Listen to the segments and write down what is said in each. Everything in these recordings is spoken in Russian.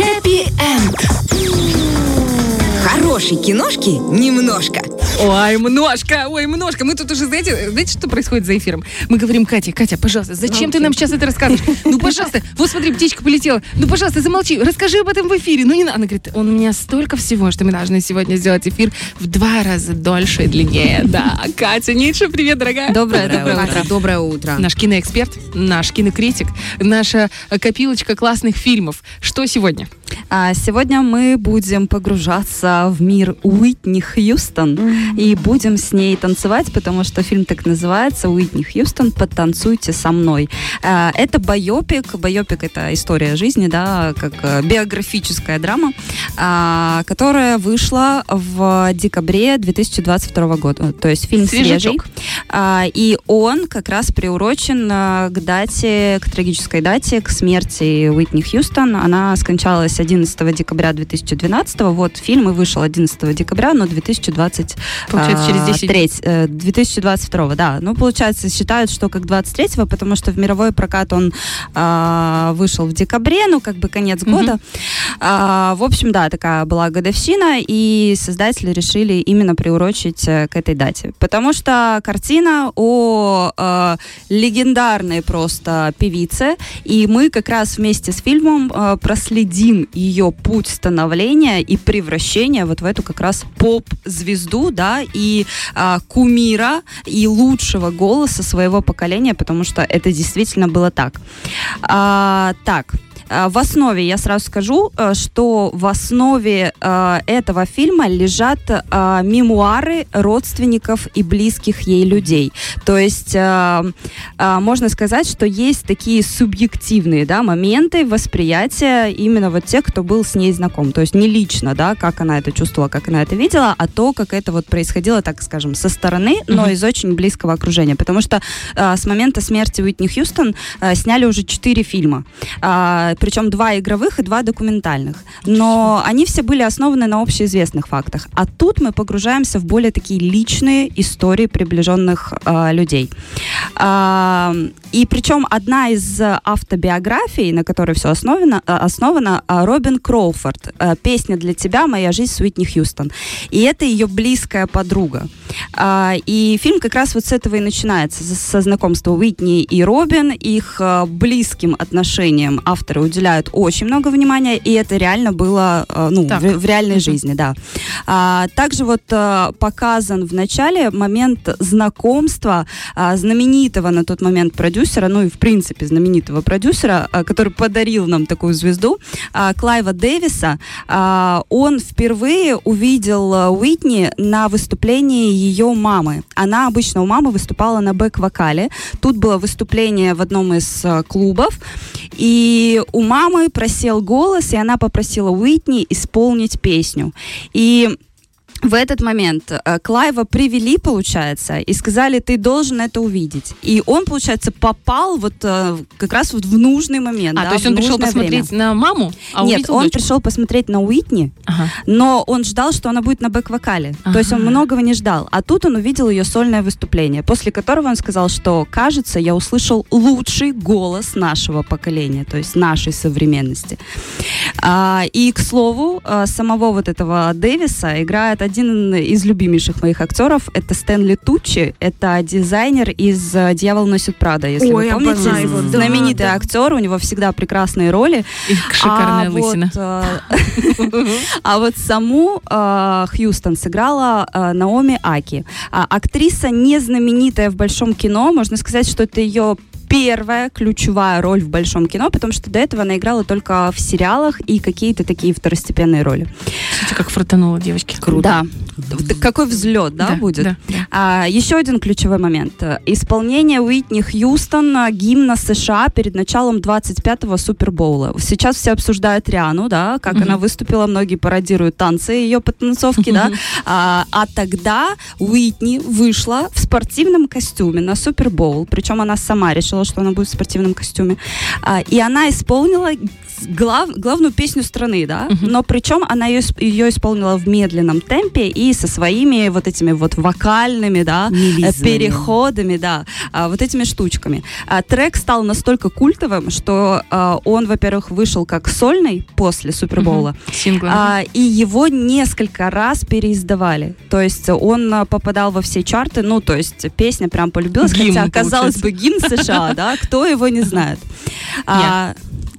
Хэппи-энд. Хорошей киношки немножко. Ой, множко, ой, множко. Мы тут уже, знаете, что происходит за эфиром? Мы говорим: Катя, пожалуйста, зачем ты нам сейчас это рассказываешь? Ну, пожалуйста, вот смотри, птичка полетела. Ну, пожалуйста, замолчи, расскажи об этом в эфире. Ну, не надо. Она говорит: у меня столько всего, что мы должны сегодня сделать эфир в 2 раза дольше и длиннее. Да, Катя Ницше, привет, дорогая. Доброе утро. Наш киноэксперт, наш кинокритик, наша копилочка классных фильмов. Что сегодня? Сегодня мы будем погружаться в мир Уитни Хьюстон и будем с ней танцевать, потому что фильм так называется «Уитни Хьюстон. Потанцуйте со мной». Это байопик. Байопик — это история жизни, да, как биографическая драма, которая вышла в декабре 2022 года. То есть фильм свежий. И он как раз приурочен к трагической дате, к смерти Уитни Хьюстон. Она скончалась 11 декабря 2012. Вот фильм и вышел 11 декабря, но 2020. Получается, через 10... 2022, да. Ну, получается, считают, что как 23-го, потому что в мировой прокат он вышел в декабре, ну, как бы конец года. В общем, да, такая была годовщина, и создатели решили именно приурочить к этой дате. Потому что картина о легендарной просто певице, и мы как раз вместе с фильмом проследим ее путь становления и превращения вот в эту как раз поп-звезду, да, и кумира, и лучшего голоса своего поколения, потому что это действительно было так. В основе, я сразу скажу, что в основе этого фильма лежат мемуары родственников и близких ей людей. То есть можно сказать, что есть такие субъективные, да, моменты восприятия именно вот тех, кто был с ней знаком. То есть не лично, да, как она это чувствовала, как она это видела, а то, как это вот происходило, так скажем, со стороны, но из очень близкого окружения. Потому что с момента смерти Уитни Хьюстон сняли уже 4 фильма. Причем 2 игровых и 2 документальных. Но они все были основаны на общеизвестных фактах. А тут мы погружаемся в более такие личные истории приближенных людей. И причем одна из автобиографий, на которой все основано, Робин Кроуфорд. «Песня для тебя. Моя жизнь с Уитни Хьюстон». И это ее близкая подруга. И фильм как раз вот с этого и начинается. Со знакомства Уитни и Робин, их близким отношениям авторы уделяют очень много внимания, и это реально было в реальной жизни, да. Также вот показан в начале момент знакомства знаменитого на тот момент продюсера, ну и в принципе знаменитого продюсера, который подарил нам такую звезду, Клайва Дэвиса. Он впервые увидел Уитни на выступлении ее мамы. Она обычно у мамы выступала на бэк-вокале. Тут было выступление в одном из клубов, и у мамы просел голос, и она попросила Уитни исполнить песню. И в этот момент Клайва привели, получается, и сказали: ты должен это увидеть. И он, получается, попал вот как раз вот в нужный момент. То есть он пришел посмотреть на маму, а увидел дочку? Нет, он пришел посмотреть на Уитни, но он ждал, что она будет на бэк-вокале. То есть он многого не ждал. А тут он увидел ее сольное выступление, после которого он сказал, что, кажется, я услышал лучший голос нашего поколения, то есть нашей современности. И, к слову, самого вот этого Дэвиса играет один из любимейших моих актеров. Это Стэнли Туччи. Это дизайнер из «Дьявол носит Прада», если вы помните. Знаменитый актер, у него всегда прекрасные роли. И шикарная лысина. А вот саму Хьюстон сыграла Наоми Акки. Актриса не знаменитая в большом кино. Можно сказать, что это ее первая ключевая роль в большом кино, потому что до этого она играла только в сериалах и какие-то такие второстепенные роли. Смотрите, как фартануло, девочки. Круто. Да. Какой взлет, да, будет? Да. Еще один ключевой момент. Исполнение Уитни Хьюстон гимна США перед началом 25-го Супербоула. Сейчас все обсуждают Риану, да, как она выступила, многие пародируют танцы ее подтанцовки, да. А тогда Уитни вышла в спортивном костюме на Супербоул, причем она сама решила, что она будет в спортивном костюме. И она исполнила главную песню страны, да? Но причем она ее исполнила в медленном темпе и со своими вот этими вот вокальными музыкальными, да, переходами, да, вот этими штучками. Трек стал настолько культовым, что он, во-первых, вышел как сольный после Супербоула, и его несколько раз переиздавали. То есть он попадал во все чарты, ну, то есть песня прям полюбилась, гимн, хотя, казалось бы, гимн США, да, кто его не знает.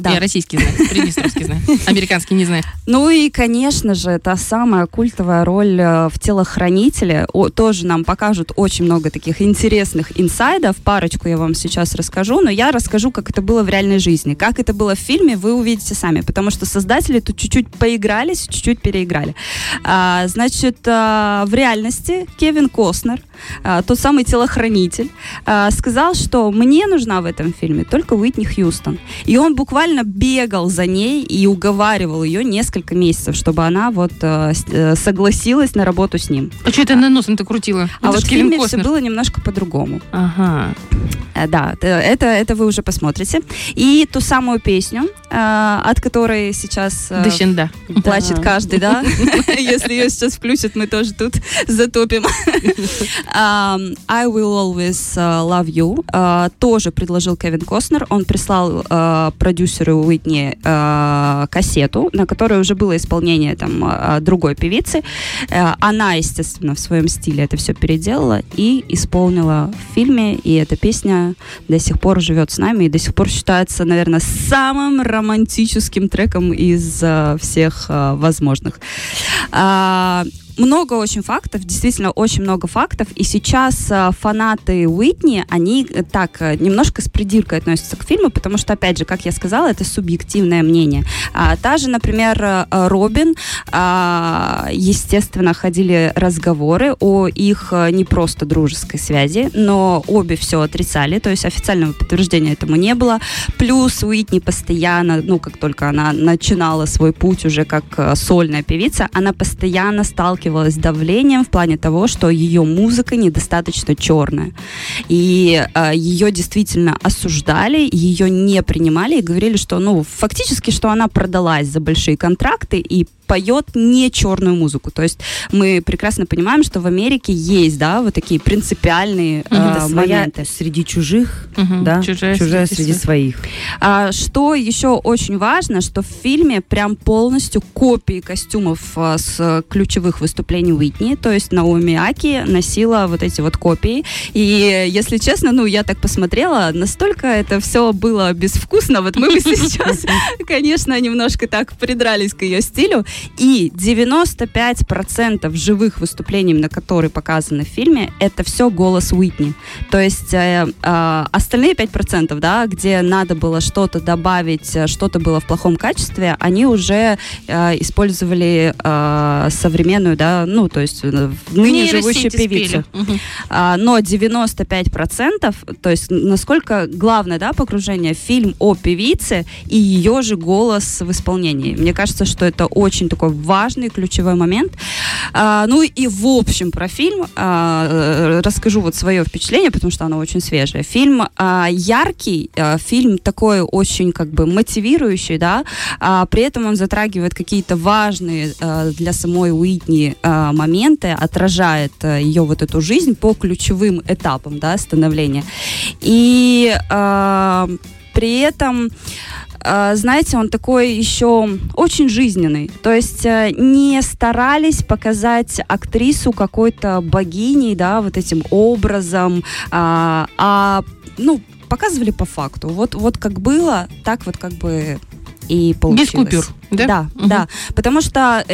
Да. Я российский знаю, приднестровский знаю, американский не знаю. Ну и, конечно же, та самая культовая роль в телохранителе. Тоже нам покажут очень много таких интересных инсайдов. Парочку я вам сейчас расскажу, но я расскажу, как это было в реальной жизни. Как это было в фильме, вы увидите сами, потому что создатели тут чуть-чуть поигрались, чуть-чуть переиграли. Значит, в реальности Кевин Костнер, тот самый телохранитель, сказал, что мне нужна в этом фильме только Уитни Хьюстон. И он буквально бегал за ней и уговаривал ее несколько месяцев, чтобы она вот согласилась на работу с ним. А что это на носом-то крутила? А вот в фильме все было немножко по-другому. Ага. Да, это вы уже посмотрите. И ту самую песню, от которой сейчас плачет каждый, да? Если ее сейчас включат, мы тоже тут затопим. I Will Always Love You тоже предложил Кевин Костнер. Он прислал продюсеру Уитни кассету, на которой уже было исполнение там другой певицы. Она, естественно, в своем стиле это все переделала и исполнила в фильме. И эта песня до сих пор живет с нами и до сих пор считается, наверное, самым романтическим треком из всех возможных. Много очень фактов, действительно очень много фактов, и сейчас фанаты Уитни, они так немножко с придиркой относятся к фильму, потому что, опять же, как я сказала, это субъективное мнение. Та же, например, Робин, естественно, ходили разговоры о их не просто дружеской связи, но обе все отрицали, то есть официального подтверждения этому не было. Плюс Уитни постоянно, ну, как только она начинала свой путь уже как сольная певица, она постоянно сталкивалась с давлением в плане того, что ее музыка недостаточно черная. И ее действительно осуждали, ее не принимали и говорили, что, ну, фактически, что она продалась за большие контракты и поет не черную музыку. То есть мы прекрасно понимаем, что в Америке есть, да, вот такие принципиальные моменты. Среди чужих, да, чужая среди своих. Что еще очень важно, что в фильме прям полностью копии костюмов с ключевых выступлений Уитни, то есть Наоми Акки носила вот эти вот копии. И, если честно, ну, я так посмотрела, настолько это все было безвкусно. Вот мы бы сейчас, конечно, немножко так придрались к ее стилю. И 95% живых выступлений, на которые показаны в фильме, это все голос Уитни. То есть остальные 5%, да, где надо было что-то добавить, что-то было в плохом качестве, они уже использовали современную, да, ну, то есть ныне живущую певицу. Но 95%, то есть насколько главное, да, погружение в фильм о певице и ее же голос в исполнении. Мне кажется, что это очень такой важный, ключевой момент. Ну и в общем про фильм расскажу вот свое впечатление, потому что оно очень свежее. Фильм яркий, фильм такой очень как бы мотивирующий, да, при этом он затрагивает какие-то важные для самой Уитни моменты, отражает ее вот эту жизнь по ключевым этапам, да, становления. И при этом, знаете, он такой еще очень жизненный. То есть не старались показать актрису какой-то богиней, да, вот этим образом, ну, показывали по факту. Вот как было, так вот как бы и получилось. Без купюр. Да, да, да. Потому что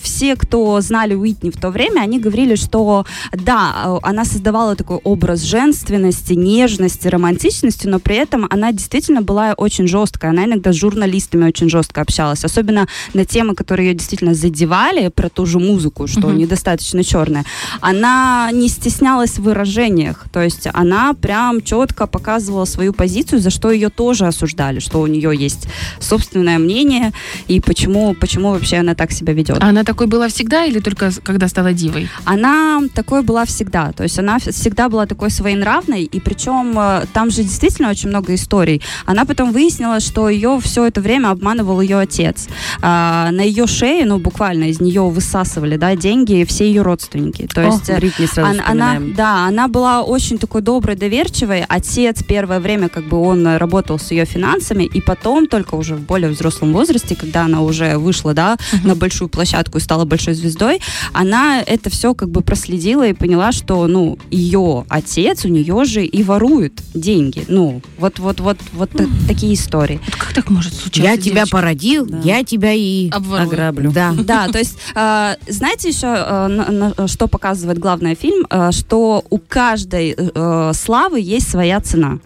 все, кто знали Уитни в то время, они говорили, что да, она создавала такой образ женственности, нежности, романтичности, но при этом она действительно была очень жесткая. Она иногда с журналистами очень жестко общалась, особенно на темы, которые ее действительно задевали, про ту же музыку, что недостаточно черная. Она не стеснялась в выражениях, то есть она прям четко показывала свою позицию, за что ее тоже осуждали, что у нее есть собственное мнение и и почему вообще она так себя ведет. А она такой была всегда или только когда стала дивой? Она такой была всегда. То есть она всегда была такой своенравной, и причем там же действительно очень много историй. Она потом выяснила, что ее все это время обманывал ее отец. На ее шее, ну, буквально из нее высасывали, да, деньги все ее родственники. То есть Ритни сразу вспоминаем. Да, она была очень такой доброй, доверчивой. Отец первое время, как бы, он работал с ее финансами, и потом, только уже в более взрослом возрасте, когда она уже вышла, да, на большую площадку и стала большой звездой, она это все как бы проследила и поняла, что, ну, ее отец у нее же и ворует деньги. Ну, вот такие истории. Вот как так может случаться? Я тебя породил, да. Я тебя и ограблю. Да, да, то есть, знаете еще, что показывает главный фильм, что у каждой славы есть своя цена.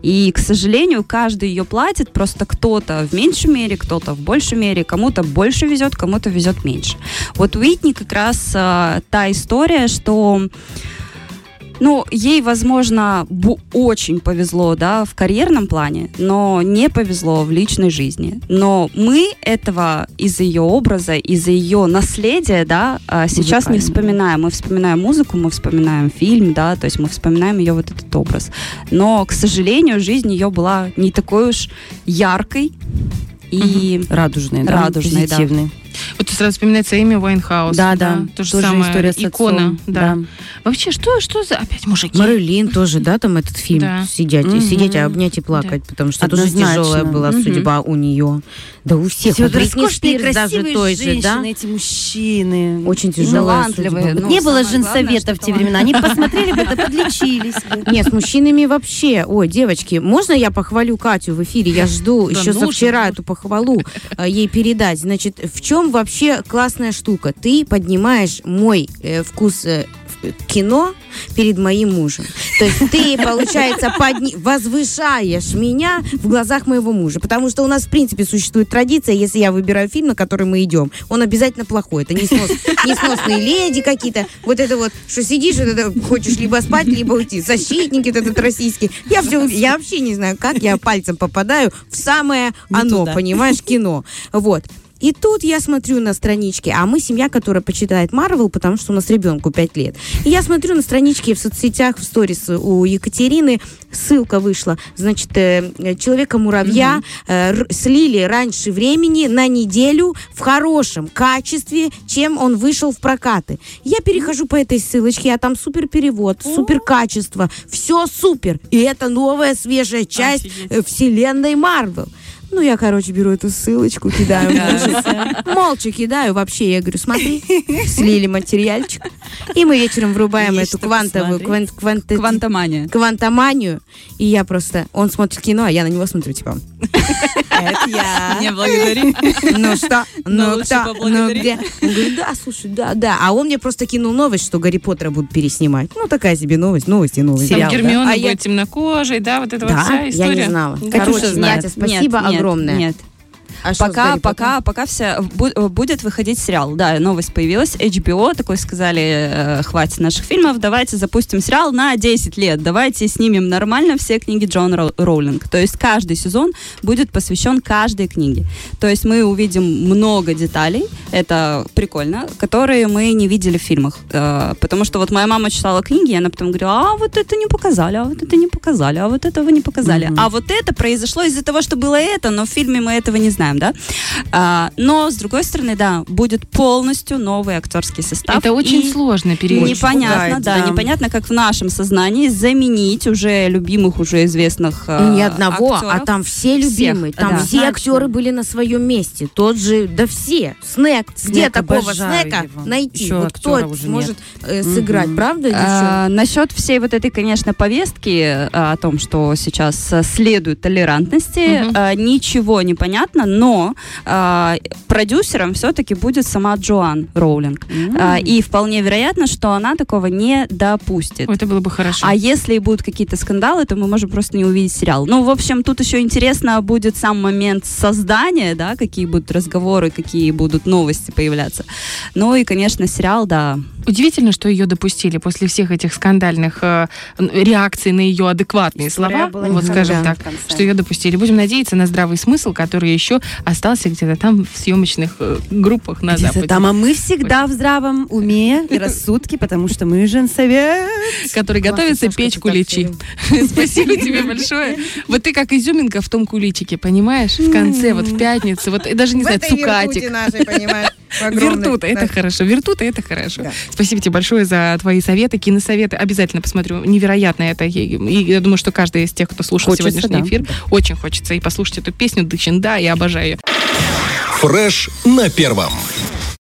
И, к сожалению, каждый ее платит, просто кто-то в меньшей мере, кто-то в большей мере, кому-то больше везет, кому-то везет меньше. Вот Уитни как раз та история, что... Ну, ей, возможно, очень повезло, да, в карьерном плане, но не повезло в личной жизни. Но мы этого из-за ее образа, из-за ее наследия, да, сейчас не вспоминаем. Мы вспоминаем музыку, мы вспоминаем фильм, да, то есть мы вспоминаем ее вот этот образ. Но, к сожалению, жизнь ее была не такой уж яркой и радужной, да, позитивной. Да. Вот сразу вспоминается Эми Вайнхаус. Да, да. То же самое. История с отцом. Икона. Да. Да. Вообще, что за... Опять мужики. Мэрилин тоже, да, там этот фильм. Да. Сидеть, обнять и плакать, да. Потому что тоже тяжелая была судьба у нее. Да у всех. Вот роскошные, красивые той женщины, же, да? Эти мужчины. Очень тяжелая судьба. Ну, не было женсовета в те времена. Они посмотрели бы, да подлечились бы. Нет, с мужчинами вообще. Ой, девочки, можно я похвалю Катю в эфире? Я жду еще со вчера эту похвалу ей передать. Значит, в чем вообще классная штука. Ты поднимаешь мой вкус кино перед моим мужем. То есть ты, получается, возвышаешь меня в глазах моего мужа. Потому что у нас, в принципе, существует традиция, если я выбираю фильм, на который мы идем, он обязательно плохой. Это несносные леди какие-то. Вот это вот, что сидишь, хочешь либо спать, либо уйти. Защитники вот этот российский. Я вообще не знаю, как я пальцем попадаю в самое оно, понимаешь, кино. Вот. И тут я смотрю на странички, а мы семья, которая почитает Марвел, потому что у нас ребенку 5 лет. И я смотрю на странички в соцсетях, в сторис у Екатерины, ссылка вышла, значит, Человека-муравья слили раньше времени на неделю в хорошем качестве, чем он вышел в прокаты. Я перехожу по этой ссылочке, а там супер перевод, супер качество, все супер. И это новая свежая часть вселенной Марвел. Ну, я, короче, беру эту ссылочку, кидаю. Молча кидаю вообще. Я говорю, смотри, слили материальчик. И мы вечером врубаем эту квантовую... Квантоманию. И я просто... Он смотрит кино, а я на него смотрю, типа... Это я. Не благодари. Ну что? Ну кто? Ну где? Он говорит, да, слушай, да. А он мне просто кинул новость, что Гарри Поттера будут переснимать. Ну, такая себе новость. Там Гермиона будет темнокожей, да, вот эта вот вся история. Я не знала. Короче, Катя, спасибо огромное. Нет. А пока все будет выходить сериал. Да, новость появилась. HBO такой сказали, хватит наших фильмов, давайте запустим сериал на 10 лет. Давайте снимем нормально все книги Джоан Роулинг. То есть каждый сезон будет посвящен каждой книге. То есть мы увидим много деталей, это прикольно, которые мы не видели в фильмах. Потому что вот моя мама читала книги, и она потом говорила, а вот это не показали, а вот это не показали, а вот этого не показали. А вот это произошло из-за того, что было это, но в фильме мы этого не знаем. Да? Но, с другой стороны, да, будет полностью новый актерский состав. Это очень сложно перевод. Непонятно, да. Непонятно, как в нашем сознании заменить уже любимых, уже известных не одного, актеров. А там все любимые. Всех, там да. Все актеры были на своем месте. Тот же, да все. Снэк где такого Снэка его найти? Еще вот кто сможет сыграть, правда? Насчет всей вот этой, конечно, повестки о том, что сейчас следует толерантности, ничего не понятно, но продюсером все-таки будет сама Джоан Роулинг. И вполне вероятно, что она такого не допустит. Ой, это было бы хорошо. А если будут какие-то скандалы, то мы можем просто не увидеть сериал. Ну, в общем, тут еще интересно будет сам момент создания, да, какие будут разговоры, какие будут новости появляться. Ну и, конечно, сериал, да. Удивительно, что ее допустили после всех этих скандальных реакций на ее адекватные слова, вот скажем так, что ее допустили. Будем надеяться на здравый смысл, который еще остался где-то там в съемочных группах на Западе. Там, а мы всегда в здравом уме и рассудке, потому что мы женсовет. Который готовится печь куличи. Спасибо тебе большое. Вот ты как изюминка в том куличике, понимаешь? В конце, вот в пятницу, вот даже не знаю, цукатик. Виртута, это хорошо. Виртута, это хорошо. Да. Спасибо тебе большое за твои советы, киносоветы. Обязательно посмотрю. Невероятно это. Я думаю, что каждый из тех, кто слушал сегодняшний эфир, очень хочется и послушать эту песню «Дычин». Да, я обожаю ее. Фреш на первом.